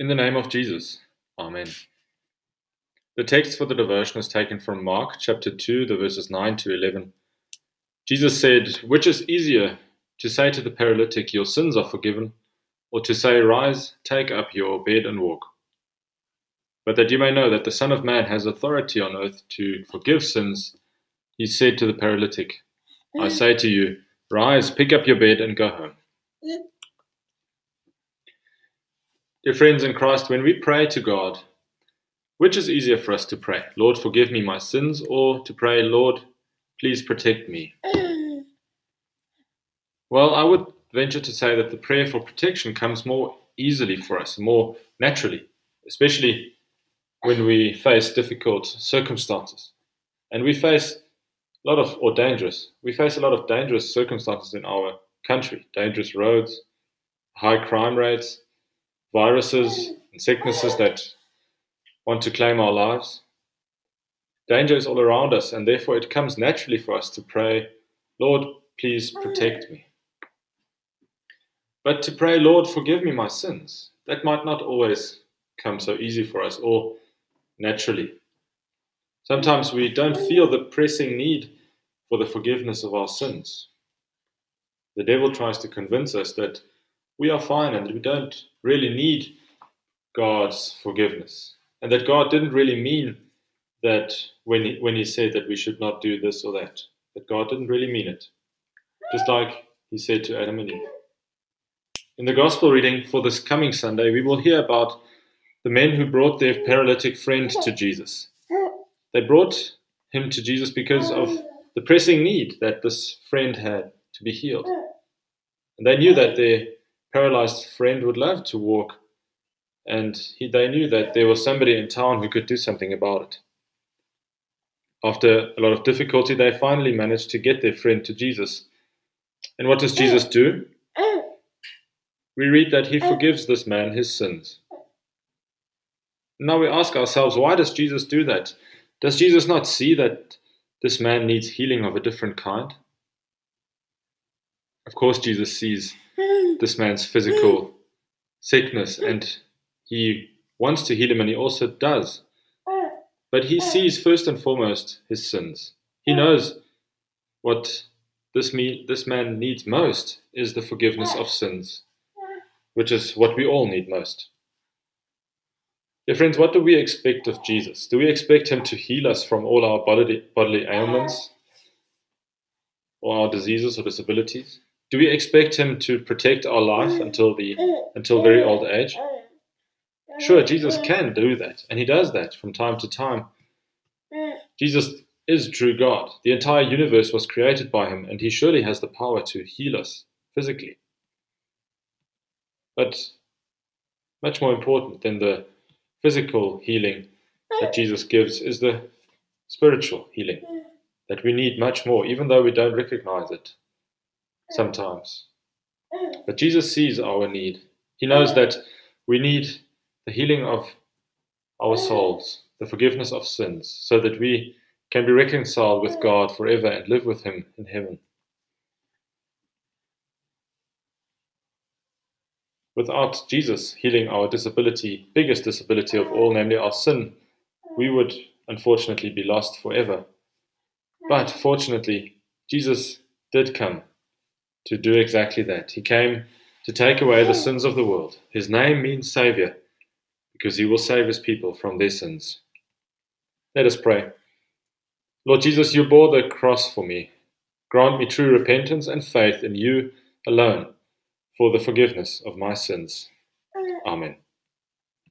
In the name of Jesus. Amen. The text for the devotion is taken from Mark chapter 2, the verses 9 to 11. Jesus said, "Which is easier, to say to the paralytic, 'Your sins are forgiven,' or to say, 'Rise, take up your bed and walk'? But that you may know that the Son of Man has authority on earth to forgive sins, he said to the paralytic, 'I say to you, rise, pick up your bed and go home.'" Dear friends in Christ, when we pray to God, which is easier for us to pray? "Lord, forgive me my sins," or to pray, "Lord, please protect me"? Well, I would venture to say that the prayer for protection comes more easily for us, more naturally, especially when we face difficult circumstances. And we face a lot of dangerous circumstances in our country: dangerous roads, high crime rates, viruses and sicknesses that want to claim our lives. Danger is all around us, and therefore it comes naturally for us to pray, "Lord, please protect me." But to pray, "Lord, forgive me my sins," that might not always come so easy for us or naturally. Sometimes we don't feel the pressing need for the forgiveness of our sins. The devil tries to convince us that we are fine and we don't really need God's forgiveness, and that God didn't really mean that when he said that we should not do this or that God didn't really mean it, just like he said to Adam and Eve. In the gospel reading for this coming Sunday, we will hear about the men who brought their paralytic friend to Jesus. They brought him to Jesus because of the pressing need that this friend had to be healed, and they knew that their paralyzed friend would love to walk, and they knew that there was somebody in town who could do something about it. After a lot of difficulty, they finally managed to get their friend to Jesus. And what does Jesus do? We read that he forgives this man his sins. Now we ask ourselves, why does Jesus do that? Does Jesus not see that this man needs healing of a different kind? Of course, Jesus sees this man's physical sickness, and he wants to heal him, and he also does. But he sees first and foremost his sins. He knows what this man needs most is the forgiveness of sins, which is what we all need most. Dear friends, what do we expect of Jesus? Do we expect him to heal us from all our bodily ailments, or our diseases or disabilities? Do we expect him to protect our life until very old age? Sure, Jesus can do that, and he does that from time to time. Jesus is true God. The entire universe was created by him, and he surely has the power to heal us physically. But much more important than the physical healing that Jesus gives is the spiritual healing that we need much more, even though we don't recognize it sometimes. But Jesus sees our need. He knows that we need the healing of our souls, the forgiveness of sins, so that we can be reconciled with God forever and live with him in heaven. Without Jesus healing our disability, biggest disability of all, namely our sin, we would unfortunately be lost forever. But fortunately, Jesus did come to do exactly that. He came to take away the sins of the world. His name means Savior, because he will save his people from their sins. Let us pray. Lord Jesus, you bore the cross for me. Grant me true repentance and faith in you alone for the forgiveness of my sins. Amen.